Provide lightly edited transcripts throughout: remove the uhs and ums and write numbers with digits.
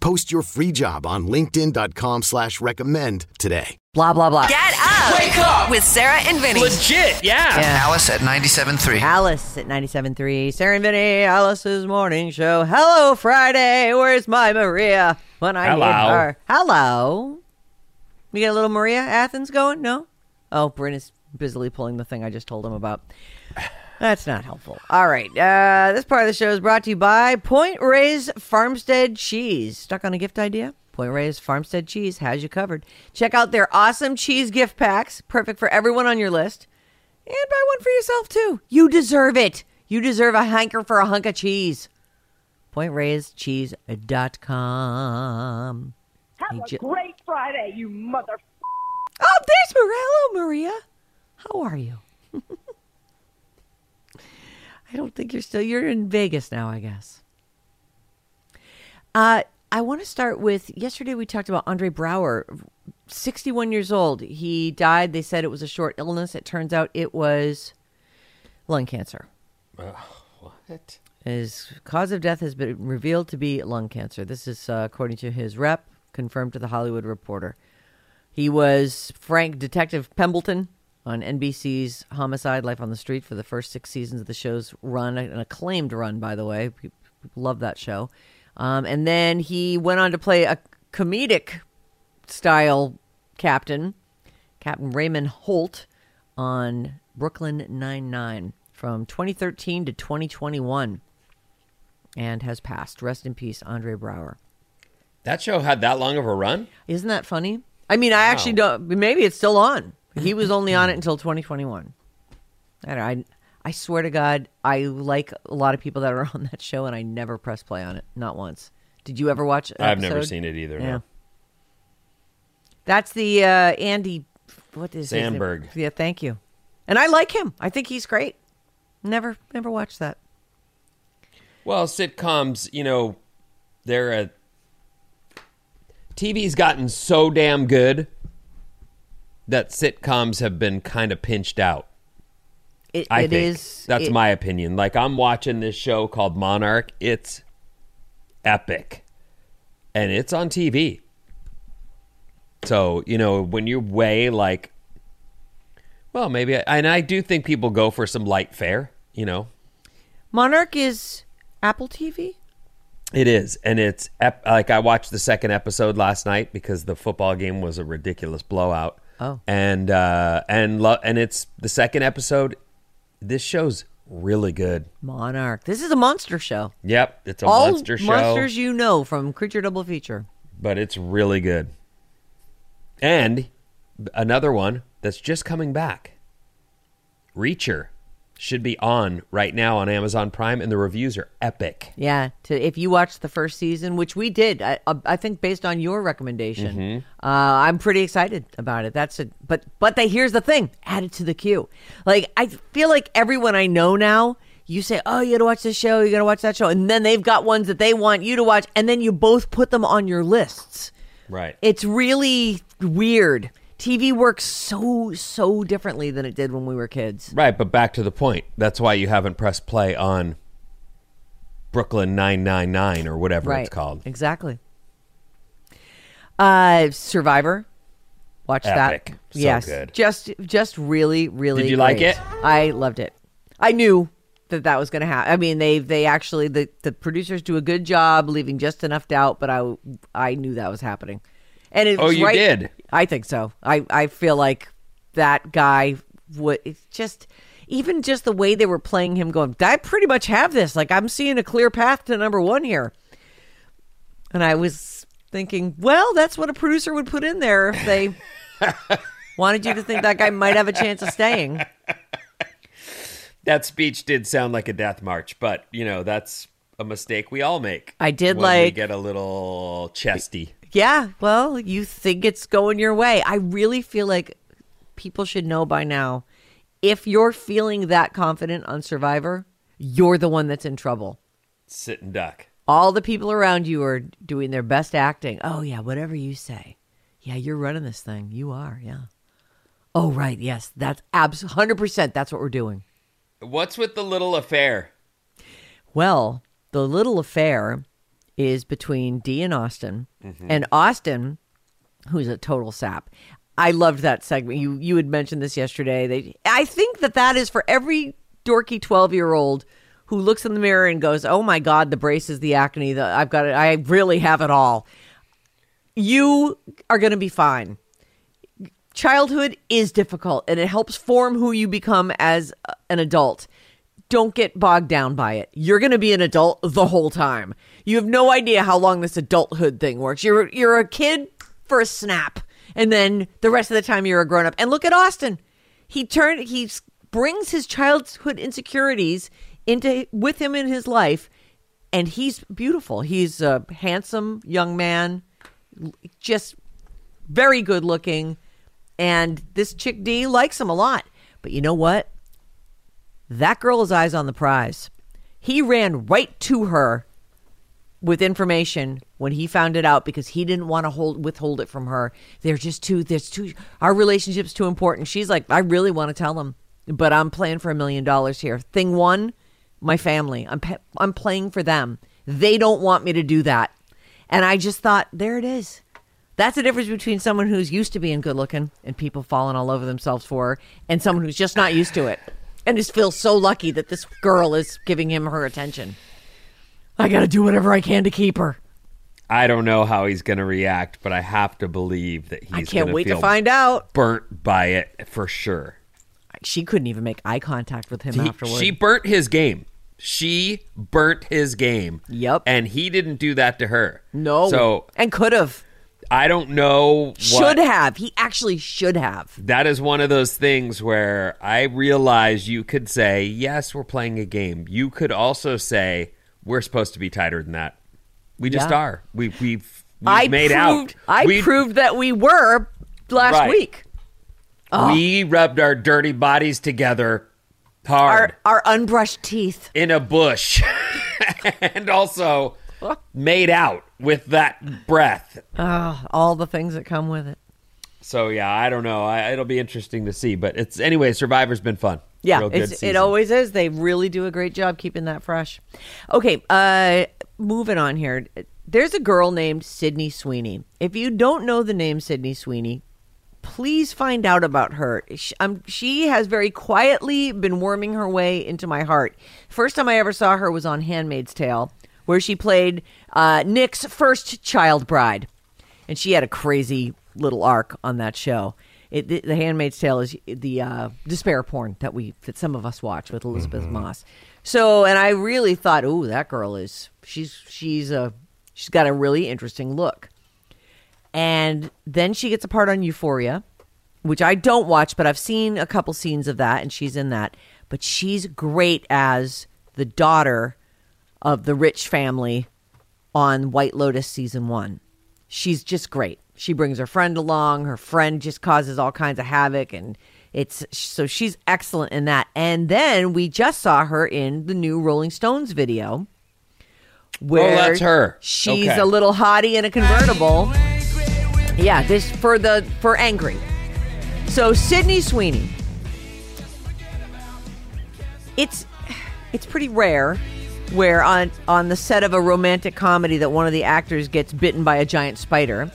Post your free job on linkedin.com/recommend today. Blah, blah, blah. Get up. Wake up. With Sarah and Vinny. Legit, yeah. Alice at 97.3. Alice at 97.3. Sarah and Vinny, Alice's morning show. Hello, Friday. Where's my Maria when I need her? Hello. We got a little Maria Athens going? No? Oh, Bryn is busily pulling the thing I just told him about. That's not helpful. All right. This part of the show is brought to you by Point Reyes Farmstead Cheese. Stuck on a gift idea? Point Reyes Farmstead Cheese has you covered. Check out their awesome cheese gift packs. Perfect for everyone on your list. And buy one for yourself, too. You deserve it. You deserve a hanker for a hunk of cheese. PointReyesCheese.com. Have a great Friday, you mother... Oh, there's Morello, Maria. How are you? I don't think you're in Vegas now, I guess. I want to start with, yesterday we talked about Andre Braugher, 61 years old. He died. They said it was a short illness. It turns out it was lung cancer. What? His cause of death has been revealed to be lung cancer. This is according to his rep, confirmed to the Hollywood Reporter. He was Detective Pemberton on NBC's Homicide, Life on the Street for the first 6 seasons of the show's run, an acclaimed run, by the way. People love that show. And then he went on to play a comedic-style captain, Captain Raymond Holt, on Brooklyn Nine-Nine from 2013 to 2021 and has passed. Rest in peace, Andre Braugher. That show had that long of a run? Isn't that funny? I mean, I actually don't. Maybe it's still on. He was only on it until 2021. I swear to God, I like a lot of people that are on that show, and I never press play on it. Not once. Did you ever watch it? I've never seen it either. Yeah. No. That's the Andy. What is Sandberg? His name? Yeah, thank you. And I like him. I think he's great. Never watched that. Well, sitcoms, you know, they're a. TV's gotten so damn good that sitcoms have been kind of pinched out. I think that's my opinion. Like, I'm watching this show called Monarch. It's epic. And it's on TV. So, you know, when you weigh like, well, maybe... I do think people go for some light fare, you know. Monarch is Apple TV? It is, and it's like I watched the second episode last night because the football game was a ridiculous blowout. Oh, and it's the second episode. This show's really good. Monarch. This is a monster show. Yep, it's all monster show. Monsters you know from Creature Double Feature. But it's really good. And another one that's just coming back. Reacher. Should be on right now on Amazon Prime, and the reviews are epic. Yeah, if you watched the first season, which we did, I think based on your recommendation, I'm pretty excited about it. But here's the thing: add it to the queue. Like, I feel like everyone I know now, you say, "Oh, you gotta watch this show, you gotta watch that show," and then they've got ones that they want you to watch, and then you both put them on your lists. Right? It's really weird. TV works so differently than it did when we were kids. Right, but back to the point. That's why you haven't pressed play on Brooklyn 999 or whatever it's called. Exactly. Survivor. Watch that. So yes. Good. Just really, really Did you great. Like it? I loved it. I knew that was going to happen. I mean, they actually, the producers do a good job leaving just enough doubt, but I knew that was happening. And it was you did? I think so. I feel like that guy would, it's just, even just the way they were playing him going, I pretty much have this. Like, I'm seeing a clear path to number one here. And I was thinking, well, that's what a producer would put in there if they wanted you to think that guy might have a chance of staying. That speech did sound like a death march, but, you know, that's a mistake we all make. I did like... we get a little chesty. Yeah, well, you think it's going your way. I really feel like people should know by now, if you're feeling that confident on Survivor, you're the one that's in trouble. Sit and duck. All the people around you are doing their best acting. Oh, yeah, whatever you say. Yeah, you're running this thing. You are, yeah. Oh, right, yes. That's 100%. That's what we're doing. What's with the little affair? Well, the little affair is between Dee and Austin. Mm-hmm. And Austin, who's a total sap. I loved that segment. You had mentioned this yesterday. I think that is for every dorky 12-year-old who looks in the mirror and goes, oh my God, the braces, the acne, I've got it. I really have it all. You are going to be fine. Childhood is difficult, and it helps form who you become as an adult. Don't get bogged down by it. You're going to be an adult the whole time. You have no idea how long this adulthood thing works. You're a kid for a snap, and then the rest of the time you're a grown-up. And look at Austin. He brings his childhood insecurities with him in his life, and he's beautiful. He's a handsome young man, just very good looking, and this chick Dee likes him a lot. But you know what? That girl has eyes on the prize. He ran right to her with information when he found it out because he didn't want to withhold it from her. Our relationship's too important. She's like, I really want to tell him, but I'm playing for $1 million here. Thing one, my family. I'm playing for them. They don't want me to do that. And I just thought, there it is. That's the difference between someone who's used to being good looking and people falling all over themselves for her, and someone who's just not used to it and just feels so lucky that this girl is giving him her attention. I got to do whatever I can to keep her. I don't know how he's going to react, but I have to believe that he's going to feel to find out. Burnt by it for sure. She couldn't even make eye contact with him afterwards. She burnt his game. Yep. And he didn't do that to her. No. So, and could have. I don't know. Should have. He actually should have. That is one of those things where I realize you could say, yes, we're playing a game. You could also say, we're supposed to be tighter than that. We just are. We've made out. I proved that we were last week. Oh. We rubbed our dirty bodies together. Hard. Our unbrushed teeth. In a bush. And also made out with that breath. Oh, all the things that come with it. So, yeah, I don't know. It'll be interesting to see. But anyway, Survivor's been fun. Yeah, it always is. They really do a great job keeping that fresh. Okay, moving on here. There's a girl named Sydney Sweeney. If you don't know the name Sydney Sweeney, please find out about her. She has very quietly been worming her way into my heart. First time I ever saw her was on Handmaid's Tale, where she played Nick's first child bride. And she had a crazy little arc on that show. The Handmaid's Tale is the despair porn that some of us watch with Elizabeth Moss. So, and I really thought, ooh, that girl she's got a really interesting look. And then she gets a part on Euphoria, which I don't watch, but I've seen a couple scenes of that, and she's in that. But she's great as the daughter of the rich family on White Lotus season 1. She's just great. She brings her friend along. Her friend just causes all kinds of havoc, and so she's excellent in that. And then we just saw her in the new Rolling Stones video, where that's her. She's a little hottie in a convertible. Yeah, this for angry. So Sydney Sweeney, it's pretty rare where on the set of a romantic comedy that one of the actors gets bitten by a giant spider,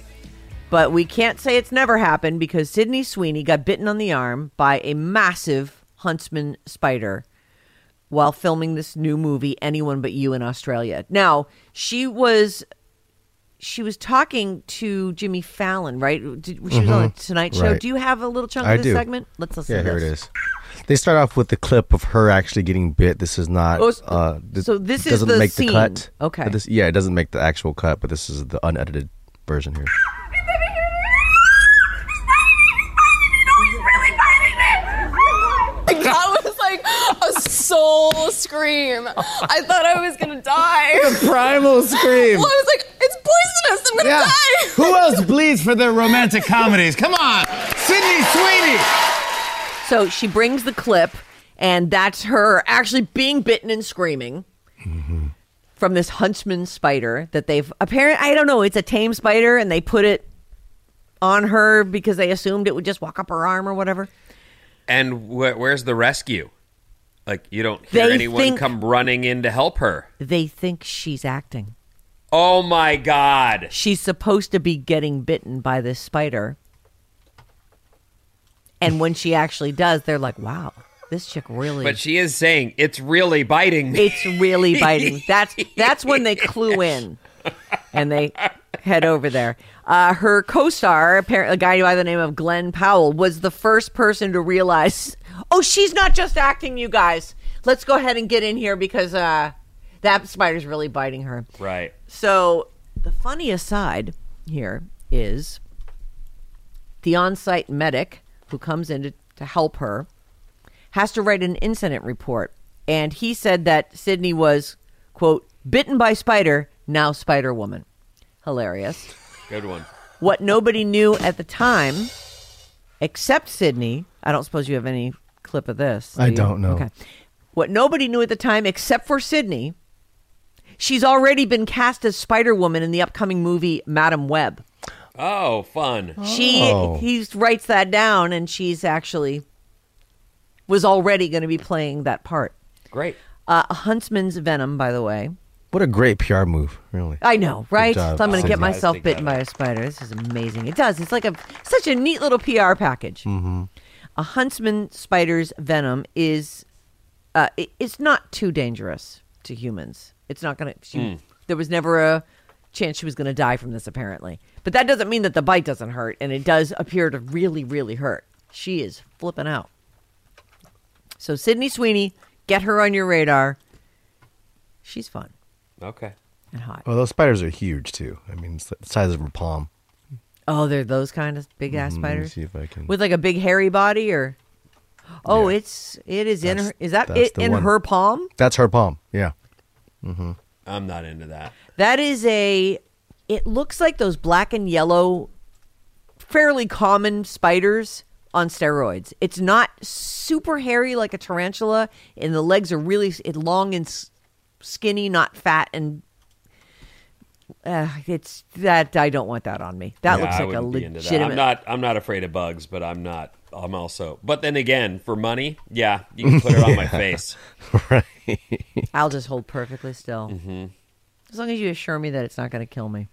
but we can't say it's never happened because Sydney Sweeney got bitten on the arm by a massive Huntsman spider while filming this new movie, Anyone But You in Australia. Now she was she was talking to Jimmy Fallon, right? She was on the Tonight Show. Right. Do you have a little chunk of this segment? Let's listen to this. Yeah, here it is. They start off with the clip of her actually getting bit. This is not... so this is the scene. Doesn't make the cut. Okay. This, yeah, it doesn't make the actual cut, but this is the unedited version here. That was like a soul scream. I thought I was going to die. A primal scream. Well, I was like, it's poisonous. I'm going to die. Who else bleeds for their romantic comedies? Come on. Sydney Sweeney. So she brings the clip, and that's her actually being bitten and screaming from this Huntsman spider that they've apparently, I don't know, it's a tame spider, and they put it on her because they assumed it would just walk up her arm or whatever. And where's the rescue? Like, you don't hear anyone come running in to help her. They think she's acting. Oh, my God. She's supposed to be getting bitten by this spider. And when she actually does, they're like, wow, this chick really... But she is saying, it's really biting me. It's really biting. That's when they clue in. And they head over there. Her co-star, apparently a guy by the name of Glenn Powell, was the first person to realize, oh, she's not just acting, you guys. Let's go ahead and get in here because that spider's really biting her. Right. So the funny aside here is the on-site medic who comes in to help her has to write an incident report. And he said that Sydney was, quote, bitten by spider, now Spider Woman. Hilarious. Good one. What nobody knew at the time, except Sydney, I don't suppose you have any clip of this. I don't know. Okay. What nobody knew at the time, except for Sydney, she's already been cast as Spider Woman in the upcoming movie Madam Web. Oh, fun. He writes that down, and she's actually was already going to be playing that part. Great. Huntsman's Venom, by the way. What a great PR move, really. I know, right? So I'm going to get myself bitten by a spider. This is amazing. It does. It's like such a neat little PR package. Mm-hmm. A huntsman spider's venom is, it's not too dangerous to humans. It's not going to, there was never a chance she was going to die from this, apparently. But that doesn't mean that the bite doesn't hurt, and it does appear to really, really hurt. She is flipping out. So Sydney Sweeney, get her on your radar. She's fun. Okay. And hot. Well, those spiders are huge, too. I mean, it's the size of a palm. Oh, they're those kind of big-ass spiders? Let me see if I can... With, like, a big hairy body, or... Oh, yeah. It is in her... Is that it in her palm? That's her palm, yeah. Mm-hmm. I'm not into that. That is a... It looks like those black and yellow, fairly common spiders on steroids. It's not super hairy like a tarantula, and the legs are really long and... skinny, not fat, and it's that I don't want that on me. That looks like a legitimate. I'm not afraid of bugs, but I'm also. But then again, for money, yeah, you can put it on my face. Right. I'll just hold perfectly still, as long as you assure me that it's not going to kill me.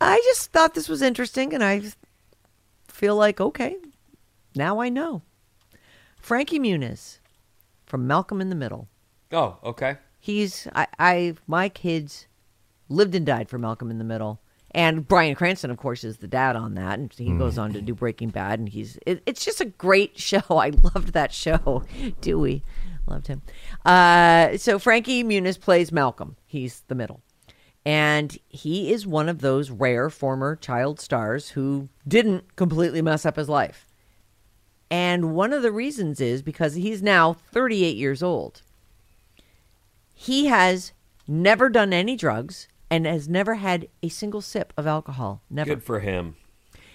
I just thought this was interesting, and I feel like okay, now I know. Frankie Muniz from Malcolm in the Middle. Oh, okay. My kids lived and died for Malcolm in the Middle, and Bryan Cranston, of course, is the dad on that, and he goes on to do Breaking Bad, and it's just a great show. I loved that show. Dewey, loved him. So Frankie Muniz plays Malcolm. He's the middle, and he is one of those rare former child stars who didn't completely mess up his life, and one of the reasons is because he's now 38 years old. He has never done any drugs and has never had a single sip of alcohol. Never. Good for him.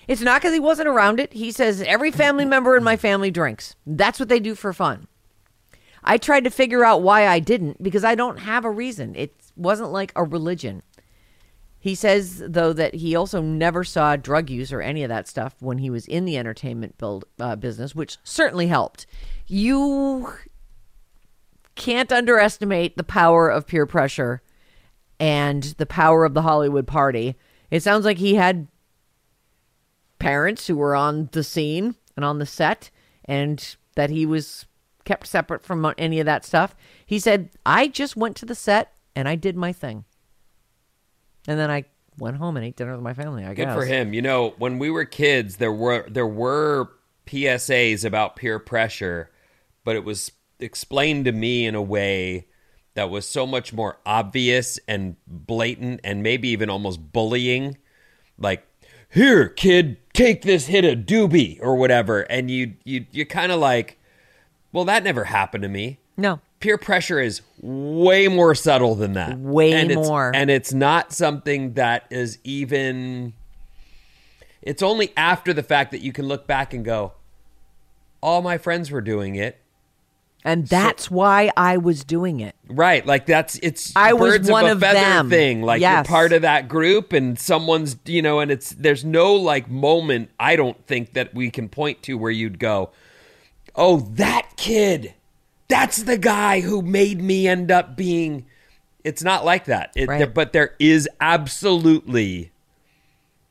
It's not because he wasn't around it. He says, every family member in my family drinks. That's what they do for fun. I tried to figure out why I didn't because I don't have a reason. It wasn't like a religion. He says, though, that he also never saw drug use or any of that stuff when he was in the entertainment business, which certainly helped. You... can't underestimate the power of peer pressure and the power of the Hollywood party. It sounds like he had parents who were on the scene and on the set, and that he was kept separate from any of that stuff. He said, I just went to the set and I did my thing. And then I went home and ate dinner with my family, I guess. Good for him. You know, when we were kids, there were PSAs about peer pressure, but it was explained to me in a way that was so much more obvious and blatant and maybe even almost bullying. Like, here, kid, take this hit of doobie or whatever. And you're kind of like, well, that never happened to me. No. Peer pressure is way more subtle than that. And it's not something that is even... It's only after the fact that you can look back and go, all my friends were doing it. And that's why I was doing it. Right. Like I was one of them thing. Like yes. You're part of that group and someone's, you know, and there's no like moment. I don't think that we can point to where you'd go, oh, that kid, that's the guy who made me end up being, it's not like that. But there is absolutely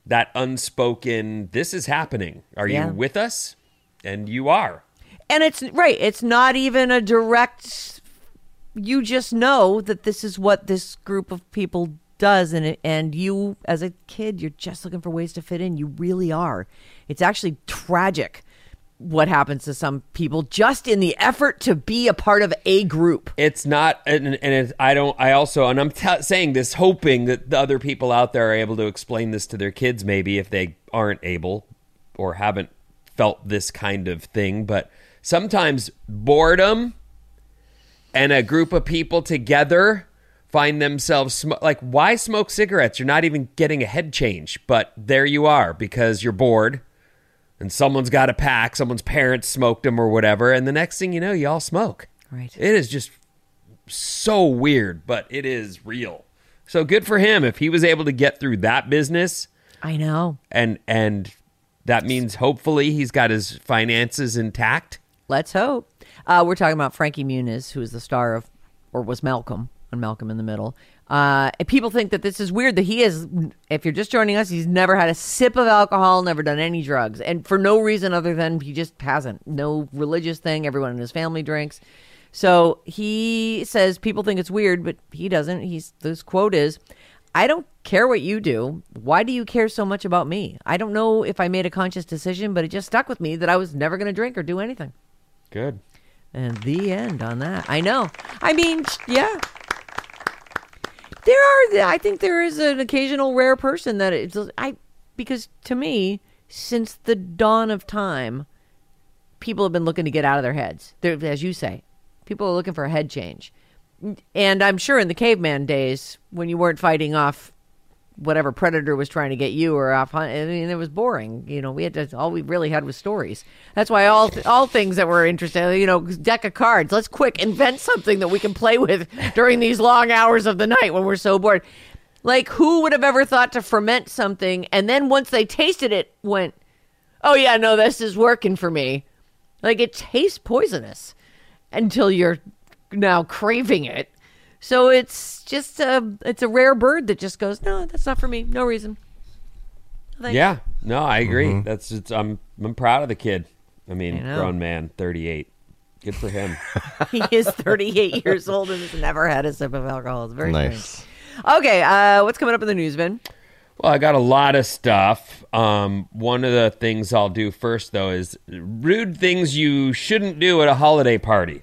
that unspoken, this is happening. Are you with us? And you are. And it's right. It's not even a direct. You just know that this is what this group of people does, and you, as a kid, you're just looking for ways to fit in. You really are. It's actually tragic what happens to some people just in the effort to be a part of a group. It's not, I'm saying this hoping that the other people out there are able to explain this to their kids, maybe if they aren't able or haven't felt this kind of thing, but. Sometimes boredom and a group of people together find themselves why smoke cigarettes? You're not even getting a head change, but there you are because you're bored and someone's got a pack, someone's parents smoked them or whatever, and the next thing you know, you all smoke. Right. It is just so weird, but it is real. So good for him if he was able to get through that business. I know. And that means hopefully he's got his finances intact. Let's hope. We're talking about Frankie Muniz, who is the star of, or was Malcolm, on Malcolm in the Middle. People think that this is weird that he is, if you're just joining us, he's never had a sip of alcohol, never done any drugs. And for no reason other than he just hasn't. No religious thing. Everyone in his family drinks. So he says people think it's weird, but he doesn't. This quote is, I don't care what you do. Why do you care so much about me? I don't know if I made a conscious decision, but it just stuck with me that I was never going to drink or do anything. Good. And the end on that. I know. I mean, yeah. I think there is an occasional rare person that because to me, since the dawn of time, people have been looking to get out of their heads. They're, as you say, people are looking for a head change. And I'm sure in the caveman days, when you weren't fighting off whatever predator was trying to get you or off hunt, I mean, it was boring. You know, all we really had was stories. That's why all things that were interesting, you know, deck of cards. Let's quick invent something that we can play with during these long hours of the night when we're so bored. Like, who would have ever thought to ferment something? And then once they tasted it, went, oh, yeah, no, this is working for me. Like, it tastes poisonous until you're now craving it. So it's just it's a rare bird that just goes, no, that's not for me. No reason. Thanks. Yeah. No, I agree. Mm-hmm. I'm proud of the kid. I mean, grown man, 38. Good for him. He is 38 years old and has never had a sip of alcohol. It's very nice. Strange. Okay, what's coming up in the news, Vin? Well, I got a lot of stuff. One of the things I'll do first, though, is rude things you shouldn't do at a holiday party.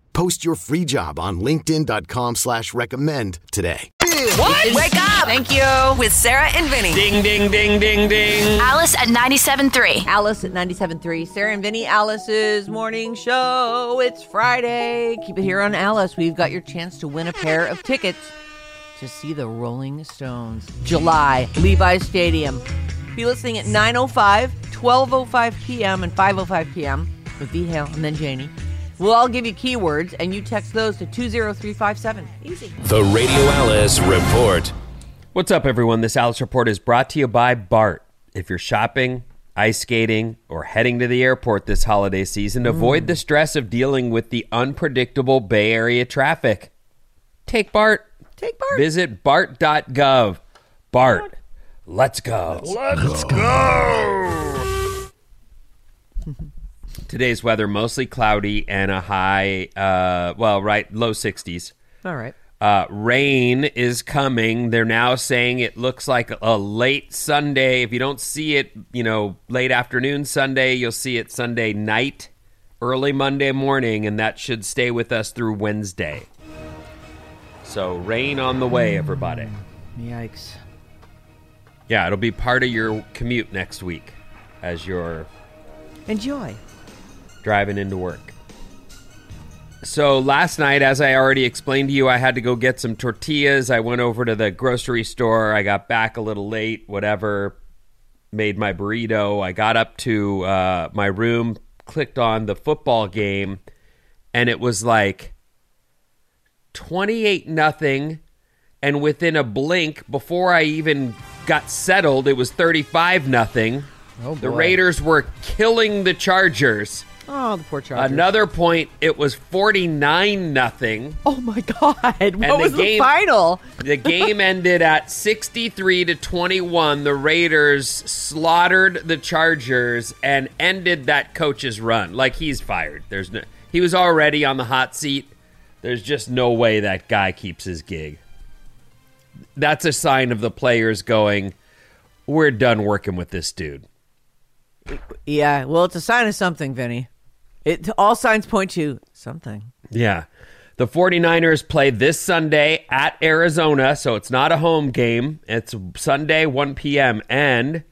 Post your free job on linkedin.com/recommend today. What? Wake up! Thank you. With Sarah and Vinny. Ding, ding, ding, ding, ding. Alice at 97.3. Alice at 97.3. Sarah and Vinny, Alice's morning show. It's Friday. Keep it here on Alice. We've got your chance to win a pair of tickets to see the Rolling Stones. July, Levi's Stadium. Be listening at 9:05, 12:05 p.m., and 5:05 p.m. with V-Hale and then Janie. We'll all give you keywords, and you text those to 20357. Easy. The Radio Alice Report. What's up, everyone? This Alice Report is brought to you by BART. If you're shopping, ice skating, or heading to the airport this holiday season, avoid the stress of dealing with the unpredictable Bay Area traffic. Take BART. Take BART. Visit BART.gov. BART. Let's go. Let's go. Today's weather, mostly cloudy and a high, low 60s. All right. Rain is coming. They're now saying it looks like a late Sunday. If you don't see it, late afternoon Sunday, you'll see it Sunday night, early Monday morning, and that should stay with us through Wednesday. So rain on the way, everybody. Yikes. Yeah, it'll be part of your commute next week as you're driving into work. So last night, as I already explained to you, I had to go get some tortillas. I went over to the grocery store. I got back a little late, whatever. Made my burrito. I got up to my room, clicked on the football game, and it was like 28-0, and within a blink, before I even got settled, it was 35-0. Oh, the Raiders were killing the Chargers. Oh, the poor Chargers. Another point, it was 49-0. Oh, my God. What was the final? The game ended at 63-21. The Raiders slaughtered the Chargers and ended that coach's run. Like, he's fired. He was already on the hot seat. There's just no way that guy keeps his gig. That's a sign of the players going, we're done working with this dude. Yeah, well, it's a sign of something, Vinny. All signs point to something. Yeah. The 49ers play this Sunday at Arizona, so it's not a home game. It's Sunday, 1 p.m., and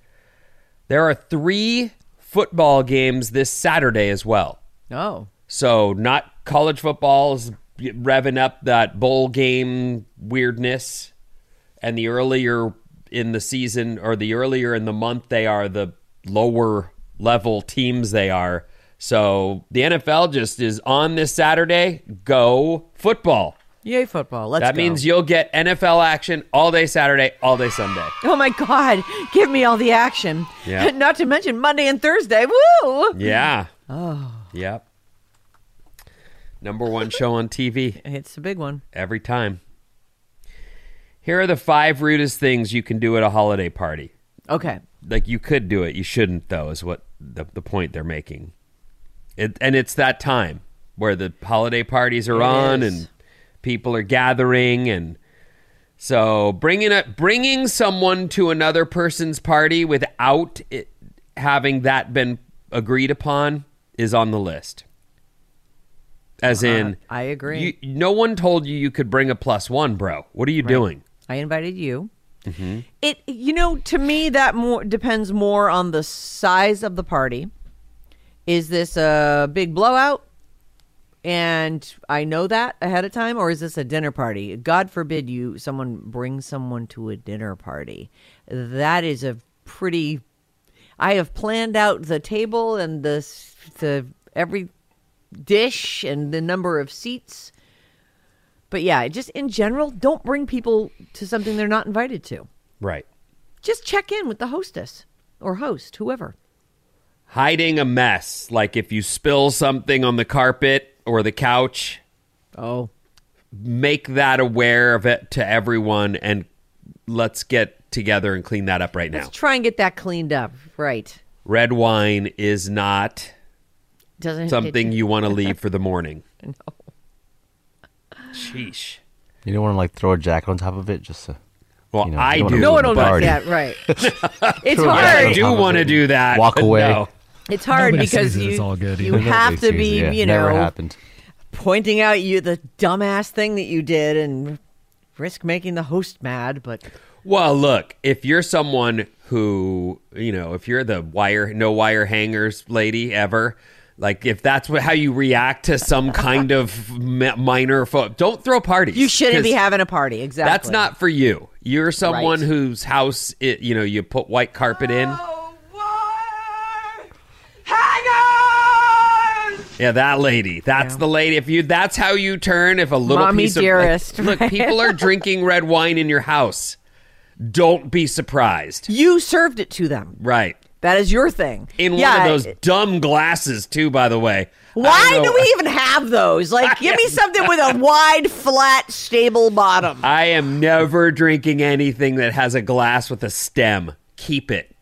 there are 3 football games this Saturday as well. Oh. So not college football's revving up that bowl game weirdness, and the earlier in the season or the earlier in the month they are, the lower level teams they are. So the NFL just is on this Saturday. Go football. Yay, football. Let's go. That means you'll get NFL action all day Saturday, all day Sunday. Oh, my God. Give me all the action. Yeah. Not to mention Monday and Thursday. Woo! Yeah. Oh. Yep. Number one show on TV. It's a big one. Every time. Here are the 5 rudest things you can do at a holiday party. Okay. Like, you could do it. You shouldn't, though, is what the point they're making. And it's that time where the holiday parties are on and people are gathering. And so bringing someone to another person's party without it having that been agreed upon is on the list. As in, I agree. No one told you could bring a +1, bro. What are you doing? I invited you. Mm-hmm. To me, that depends more on the size of the party. Is this a big blowout? And I know that ahead of time, or is this a dinner party? God forbid someone brings someone to a dinner party. That is I have planned out the table and the every dish and the number of seats. But yeah, just in general, don't bring people to something they're not invited to. Right. Just check in with the hostess or host, whoever. Hiding a mess, like if you spill something on the carpet or the couch. Oh. Make that aware of it to everyone, and let's get together and clean that up right now. Let's try and get that cleaned up, right. Red wine is not something you want to leave for the morning. No. Sheesh. You don't want to, like, throw a jacket on top of it just to... Well, you know, I do. No one will do that, right. It's hard. I do want to do that. Walk away. No. It's hard because you have to be, you know, pointing out the dumbass thing that you did and risk making the host mad. But well, look, if you're someone who, you know, if you're the no wire hangers lady ever, like if that's how you react to some kind of minor fault, don't throw parties. You shouldn't be having a party. Exactly. That's not for you. You're someone whose house, you put white carpet in. No wire hangers! Yeah, that lady. That's the lady. That's how you turn if a little Mommy piece dearest, of... Like, right? Look, people are drinking red wine in your house. Don't be surprised. You served it to them. Right. That is your thing. In one of those dumb glasses, too, by the way. Why do we even have those? Like, give me something with a wide, flat, stable bottom. I am never drinking anything that has a glass with a stem. Keep it.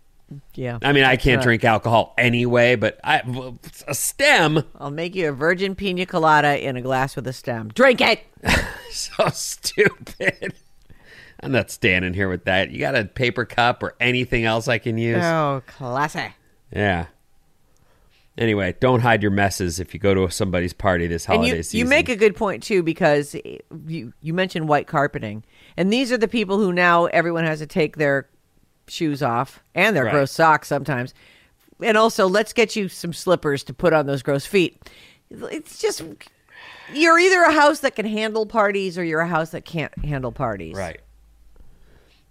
Yeah. I mean, I can't drink alcohol anyway, but a stem. I'll make you a virgin pina colada in a glass with a stem. Drink it. So stupid. I'm not standing here with that. You got a paper cup or anything else I can use? Oh, classy. Yeah. Anyway, don't hide your messes if you go to somebody's party this holiday season. You make a good point, too, because you mentioned white carpeting. And these are the people who now everyone has to take their shoes off and their gross socks sometimes. And also, let's get you some slippers to put on those gross feet. It's just... You're either a house that can handle parties or you're a house that can't handle parties. Right.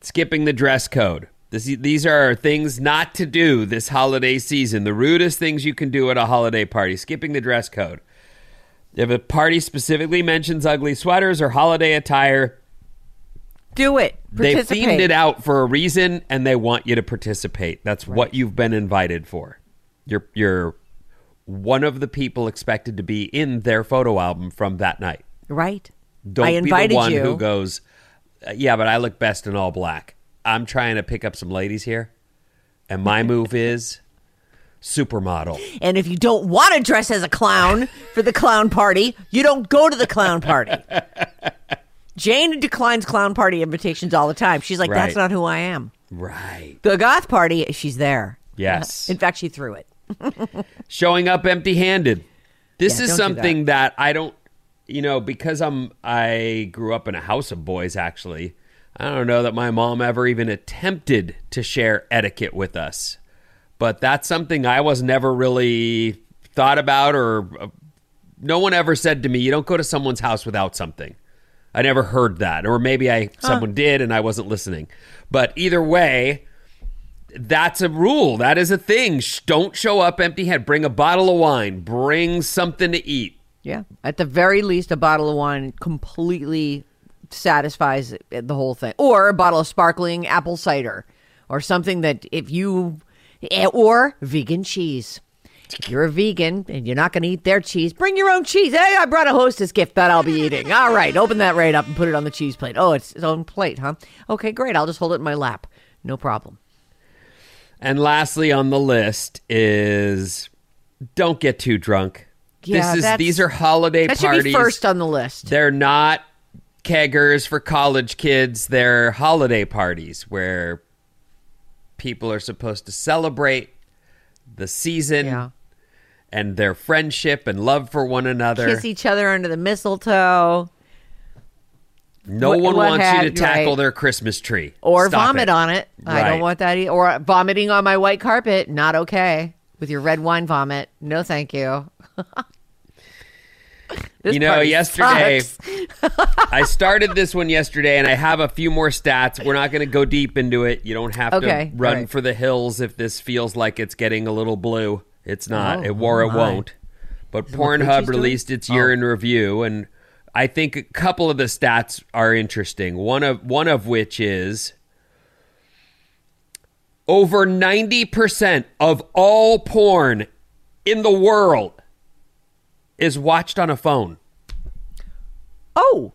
Skipping the dress code. These are things not to do this holiday season. The rudest things you can do at a holiday party. Skipping the dress code. If a party specifically mentions ugly sweaters or holiday attire, do it. Participate. They themed it out for a reason, and they want you to participate. That's what you've been invited for. You're one of the people expected to be in their photo album from that night. Right. Don't be the one who goes... Yeah, but I look best in all black. I'm trying to pick up some ladies here. And my move is supermodel. And if you don't want to dress as a clown for the clown party, you don't go to the clown party. Jane declines clown party invitations all the time. She's like, that's not who I am. Right. The goth party, she's there. Yes. In fact, she threw it. Showing up empty-handed. This is something that I don't... You know, because I grew up in a house of boys, actually, I don't know that my mom ever even attempted to share etiquette with us. But that's something I was never really thought about or no one ever said to me, you don't go to someone's house without something. I never heard that. Or maybe someone did and I wasn't listening. But either way, that's a rule. That is a thing. Don't show up empty-handed. Bring a bottle of wine. Bring something to eat. Yeah, at the very least, a bottle of wine completely satisfies the whole thing. Or a bottle of sparkling apple cider or something or vegan cheese. If you're a vegan and you're not going to eat their cheese, bring your own cheese. Hey, I brought a hostess gift that I'll be eating. All right, open that right up and put it on the cheese plate. Oh, it's its own plate, huh? Okay, great. I'll just hold it in my lap. No problem. And lastly on the list is don't get too drunk. Yeah, these are holiday parties. That should be first on the list. They're not keggers for college kids. They're holiday parties where people are supposed to celebrate the season and their friendship and love for one another. Kiss each other under the mistletoe. No one wants you to tackle their Christmas tree. Or vomit on it. Right. I don't want that either. Or vomiting on my white carpet. Not okay. With your red wine vomit. No, thank you. You know, yesterday I started this one yesterday and I have a few more stats. We're not going to go deep into it. You don't have to run for the hills if this feels like it's getting a little blue. It's not. It won't. But Pornhub released its year in review, and I think a couple of the stats are interesting. One of which is Over 90% of all porn in the world is watched on a phone. Oh,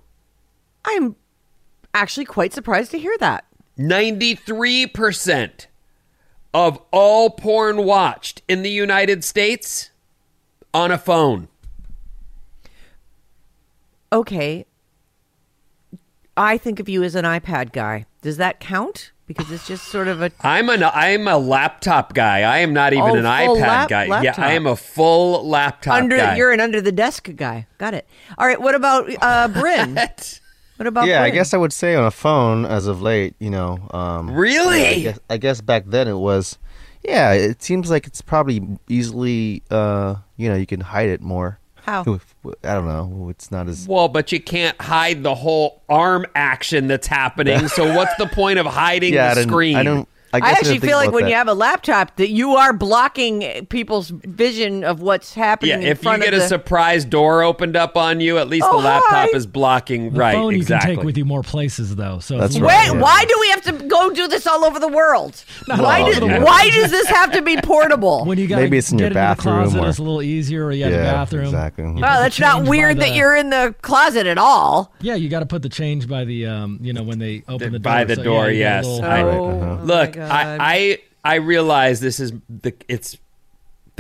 I'm actually quite surprised to hear that. 93% of all porn watched in the United States on a phone. Okay. I think of you as an iPad guy. Does that count? Because it's just sort of a... I'm a laptop guy. I am not even an iPad guy. Laptop. Yeah, I am a full laptop guy. You're an under-the-desk guy. Got it. All right, what about Bryn? What about Bryn? I guess I would say on a phone as of late, you know... really? I guess back then it was... Yeah, it seems like it's probably easily, you can hide it more. How? I don't know. It's not as... Well, but you can't hide the whole arm action that's happening. So what's the point of hiding the screen? I actually feel like when you have a laptop that you are blocking people's vision of what's happening in front of the... Yeah, if you get a surprise door opened up on you, at least the laptop is blocking. Right, exactly. The phone you can take with you more places, though. So that's right. Wait, why do we have to go do this all over the world? Why does this have to be portable? When you gotta maybe it's in your bathroom. In the closet, it's a little easier, or you have a bathroom. Exactly. Oh, that's not weird that you're in the closet at all. Yeah, you got to put the change by the, when they open the door. By the door, yes. Look. I realize this is the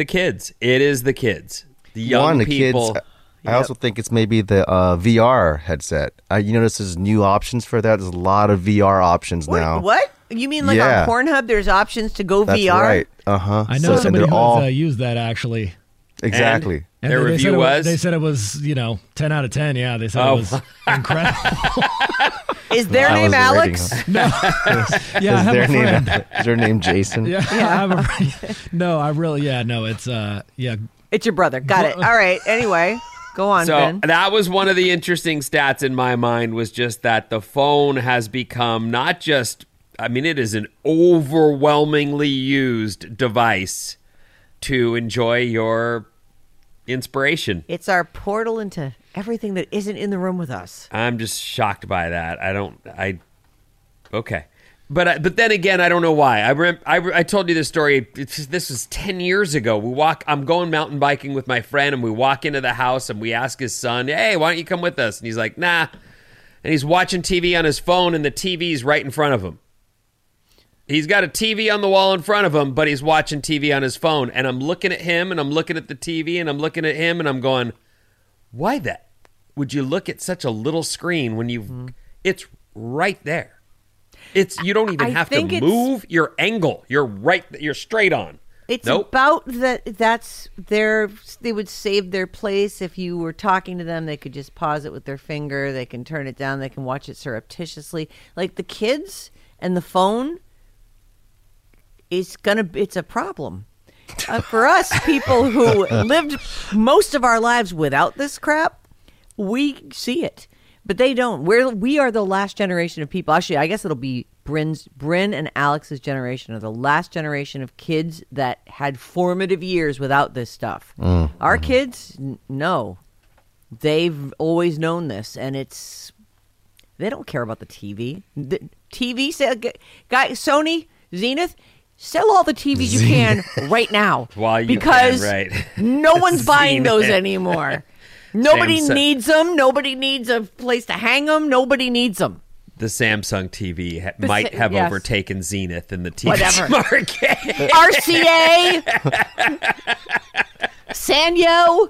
kids. It is the kids. The young people. Kids, I also think it's maybe the VR headset. You notice there's new options for that. There's a lot of VR options now. What? You mean like on Pornhub there's options to go VR? That's right. Uh-huh. I know somebody who used that actually. Exactly. And their review was? They said it was, 10 out of 10. Yeah, they said it was incredible. Is their name Alex? No. Is their name Jason? It's your brother. Got it. All right. Anyway, go on, Ben. So that was one of the interesting stats in my mind was just that the phone has become not just, it is an overwhelmingly used device to enjoy your inspiration. It's our portal into everything that isn't in the room with us. I'm just shocked by that. Okay. But then again, I don't know why. I told you this story. This was 10 years ago. I'm going mountain biking with my friend, and we walk into the house, and we ask his son, hey, why don't you come with us? And he's like, nah. And he's watching TV on his phone, and the TV's right in front of him. He's got a TV on the wall in front of him, but he's watching TV on his phone. And I'm looking at him, and I'm looking at the TV, and I'm looking at him, and I'm going, why that? Would you look at such a little screen when it's right there? You don't even have to move your angle. You're right. You're straight on. It's about that. That's their. They would save their place. If you were talking to them, they could just pause it with their finger. They can turn it down. They can watch it surreptitiously. Like the kids and the phone. It's a problem. For us, people who lived most of our lives without this crap, we see it, but they don't. We are the last generation of people. Actually, I guess it'll be Bryn and Alex's generation are the last generation of kids that had formative years without this stuff. Mm. Our kids, no. They've always known this, and they don't care about the TV. The TV sale, guy, Sony, Zenith, sell all the TVs you can right now. No one's buying those anymore. Nobody needs them. Nobody needs a place to hang them. Nobody needs them. The Samsung TV might have overtaken Zenith in the TV market. RCA. Sanyo.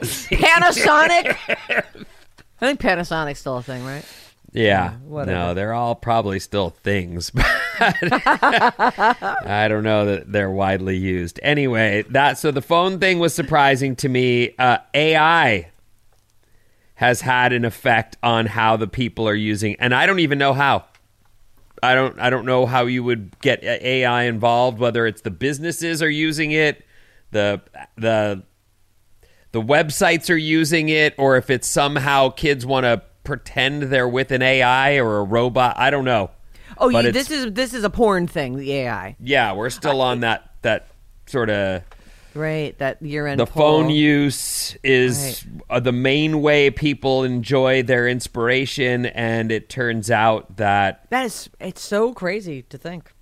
Panasonic. I think Panasonic's still a thing, right? Yeah, no, they're all probably still things, but I don't know that they're widely used. Anyway, so the phone thing was surprising to me. AI has had an effect on how the people are using, and I don't even know how. I don't know how you would get AI involved, whether it's the businesses are using it, the websites are using it, or if it's somehow kids want to pretend they're with an AI or a robot. I don't know. Oh, this is a porn thing, the AI. Yeah, we're still on that sort of... Right, that year-end The poll. Phone use is the main way people enjoy their inspiration, and it turns out that... It's so crazy to think.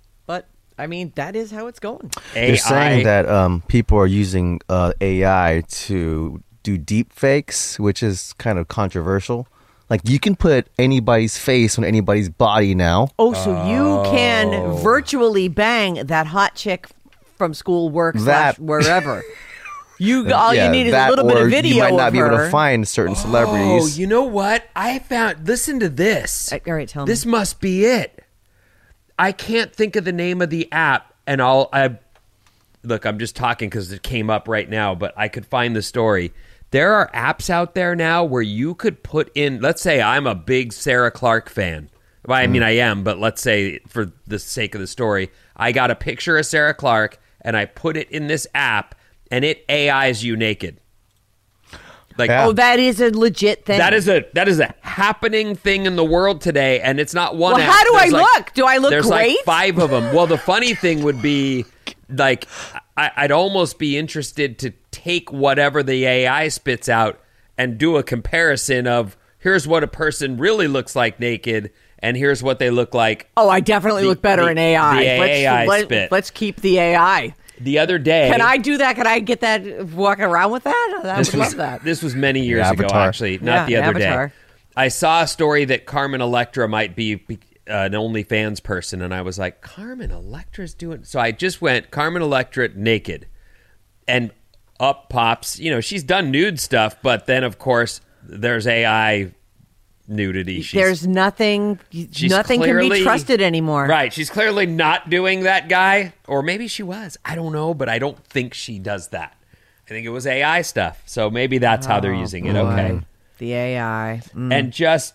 I mean, that is how it's going. AI. They're saying that people are using AI to do deep fakes, which is kind of controversial. Like, you can put anybody's face on anybody's body now. Oh, so you can virtually bang that hot chick from school, work, slash wherever. You need is a little bit of video. You might not be able to find certain celebrities. Oh, you know what? I found. Listen to this. All right, tell me. This must be it. I can't think of the name of the app, and I'm just talking because it came up right now, but I could find the story. There are apps out there now where you could put in. Let's say I'm a big Sarah Clark fan. Well, I mean, I am, but let's say for the sake of the story, I got a picture of Sarah Clark and I put it in this app. And it AIs you naked. Like, that is a legit thing. That is a happening thing in the world today, and it's not one. Well, app. How do there's I like, look? Do I look there's great? There's like 5 of them. Well, the funny thing would be, like, I'd almost be interested to take whatever the AI spits out and do a comparison of here's what a person really looks like naked. And here's what they look like. Oh, I definitely look better in AI. Let's keep the AI. The other day. Can I do that? Can I get that, walk around with that? I would love that. This was many years ago, actually. Not the other day. I saw a story that Carmen Electra might be an OnlyFans person. And I was like, Carmen Electra's doing... So I just went, Carmen Electra naked. And up pops, she's done nude stuff. But then, of course, there's AI... nudity. There's nothing can be trusted anymore. Right. She's clearly not doing that guy. Or maybe she was. I don't know, but I don't think she does that. I think it was AI stuff. So maybe that's how they're using it. Okay. The AI. Mm.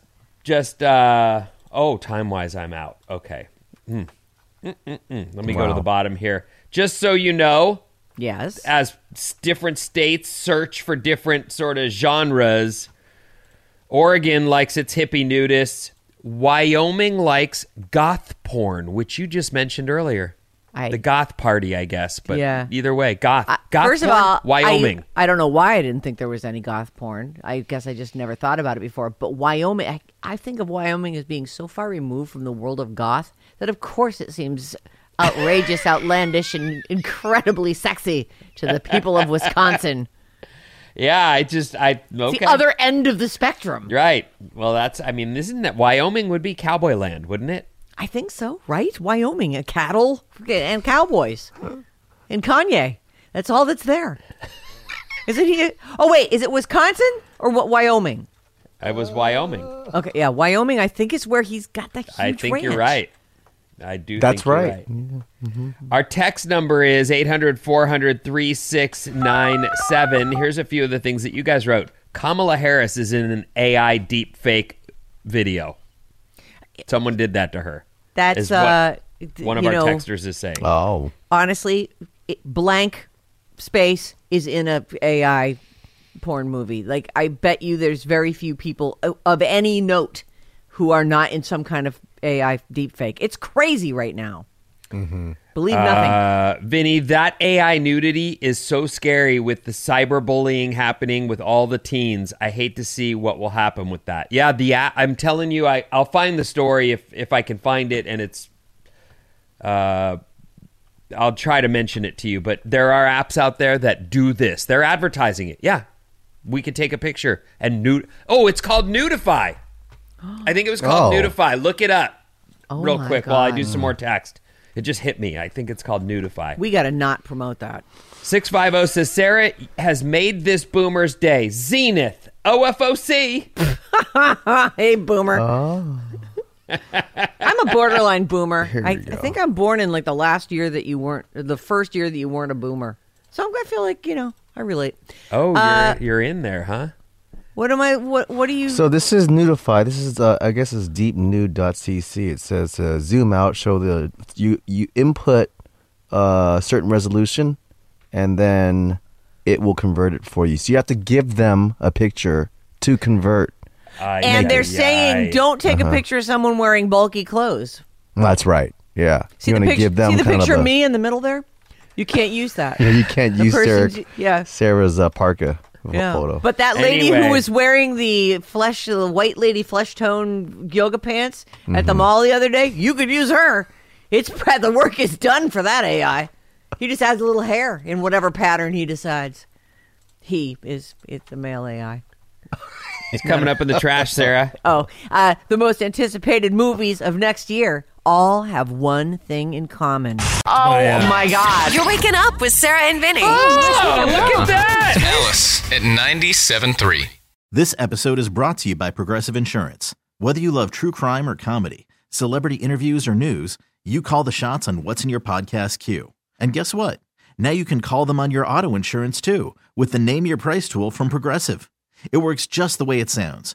And time-wise, I'm out. Okay. Mm. Let me go to the bottom here. Just so you know. Yes. As different states search for different sort of genres... Oregon likes its hippie nudists. Wyoming likes goth porn, which you just mentioned earlier. The goth party, I guess. But either way, goth first porn, of all, Wyoming. I don't know why I didn't think there was any goth porn. I guess I just never thought about it before. But Wyoming, I think of Wyoming as being so far removed from the world of goth that, of course, it seems outrageous, outlandish, and incredibly sexy to the people of Wisconsin. Yeah, It's the other end of the spectrum. Right. Well, isn't that Wyoming would be cowboy land, wouldn't it? I think so, right? Wyoming, cattle and cowboys. And Kanye. That's all that's there. Is it Wisconsin or what? Wyoming? It was Wyoming. Okay, yeah, Wyoming, I think is where he's got that huge ranch. I think ranch. You're right. I do that's think right. Right. Mm-hmm. Our text number is 800-400-3697. Here's a few of the things that you guys wrote. Kamala Harris is in an AI deep fake video. Someone did that to her. That's one of our texters is saying. Oh. Honestly, blank space is in a AI porn movie. Like, I bet you there's very few people of any note who are not in some kind of AI deepfake. It's crazy right now. Mm-hmm. Believe nothing. Vinny, that AI nudity is so scary with the cyberbullying happening with all the teens. I hate to see what will happen with that. Yeah, I'm telling you, I'll find the story if I can find it, and it's... I'll try to mention it to you, but there are apps out there that do this. They're advertising it. Yeah, we can take a picture and nude... Oh, it's called Nudify. I think it was called Nudify. Look it up real quick while I do some more text. It just hit me. I think it's called Nudify. We got to not promote that. 650 says, Sarah has made this boomer's day. Zenith. OFOC. Hey, boomer. Oh. I'm a borderline boomer. I think I'm born in like the first year that you weren't a boomer. So I feel like, I relate. Oh, you're in there, huh? What am I? What do you? So this is Nudify. This is I guess it's deepnude.cc. It says zoom out, show the you input certain resolution, and then it will convert it for you. So you have to give them a picture to convert. And they're saying don't take a picture of someone wearing bulky clothes. That's right. Yeah. See you the picture of me in the middle there. You can't use that. Yeah, you can't use Sarah's parka. Yeah. Photo. But that lady who was wearing the white lady flesh tone yoga pants at the mall the other day, you could use her It's the work is done for that AI. He just adds a little hair in whatever pattern he decides. He is the male AI. It's coming up in the trash, Sarah. The most anticipated movies of next year all have one thing in common. Oh, my God. You're waking up with Sarah and Vinny. Oh, look at that. Alice at 97.3. This episode is brought to you by Progressive Insurance. Whether you love true crime or comedy, celebrity interviews or news, you call the shots on what's in your podcast queue. And guess what? Now you can call them on your auto insurance, too, with the Name Your Price tool from Progressive. It works just the way it sounds.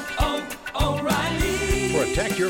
Protect your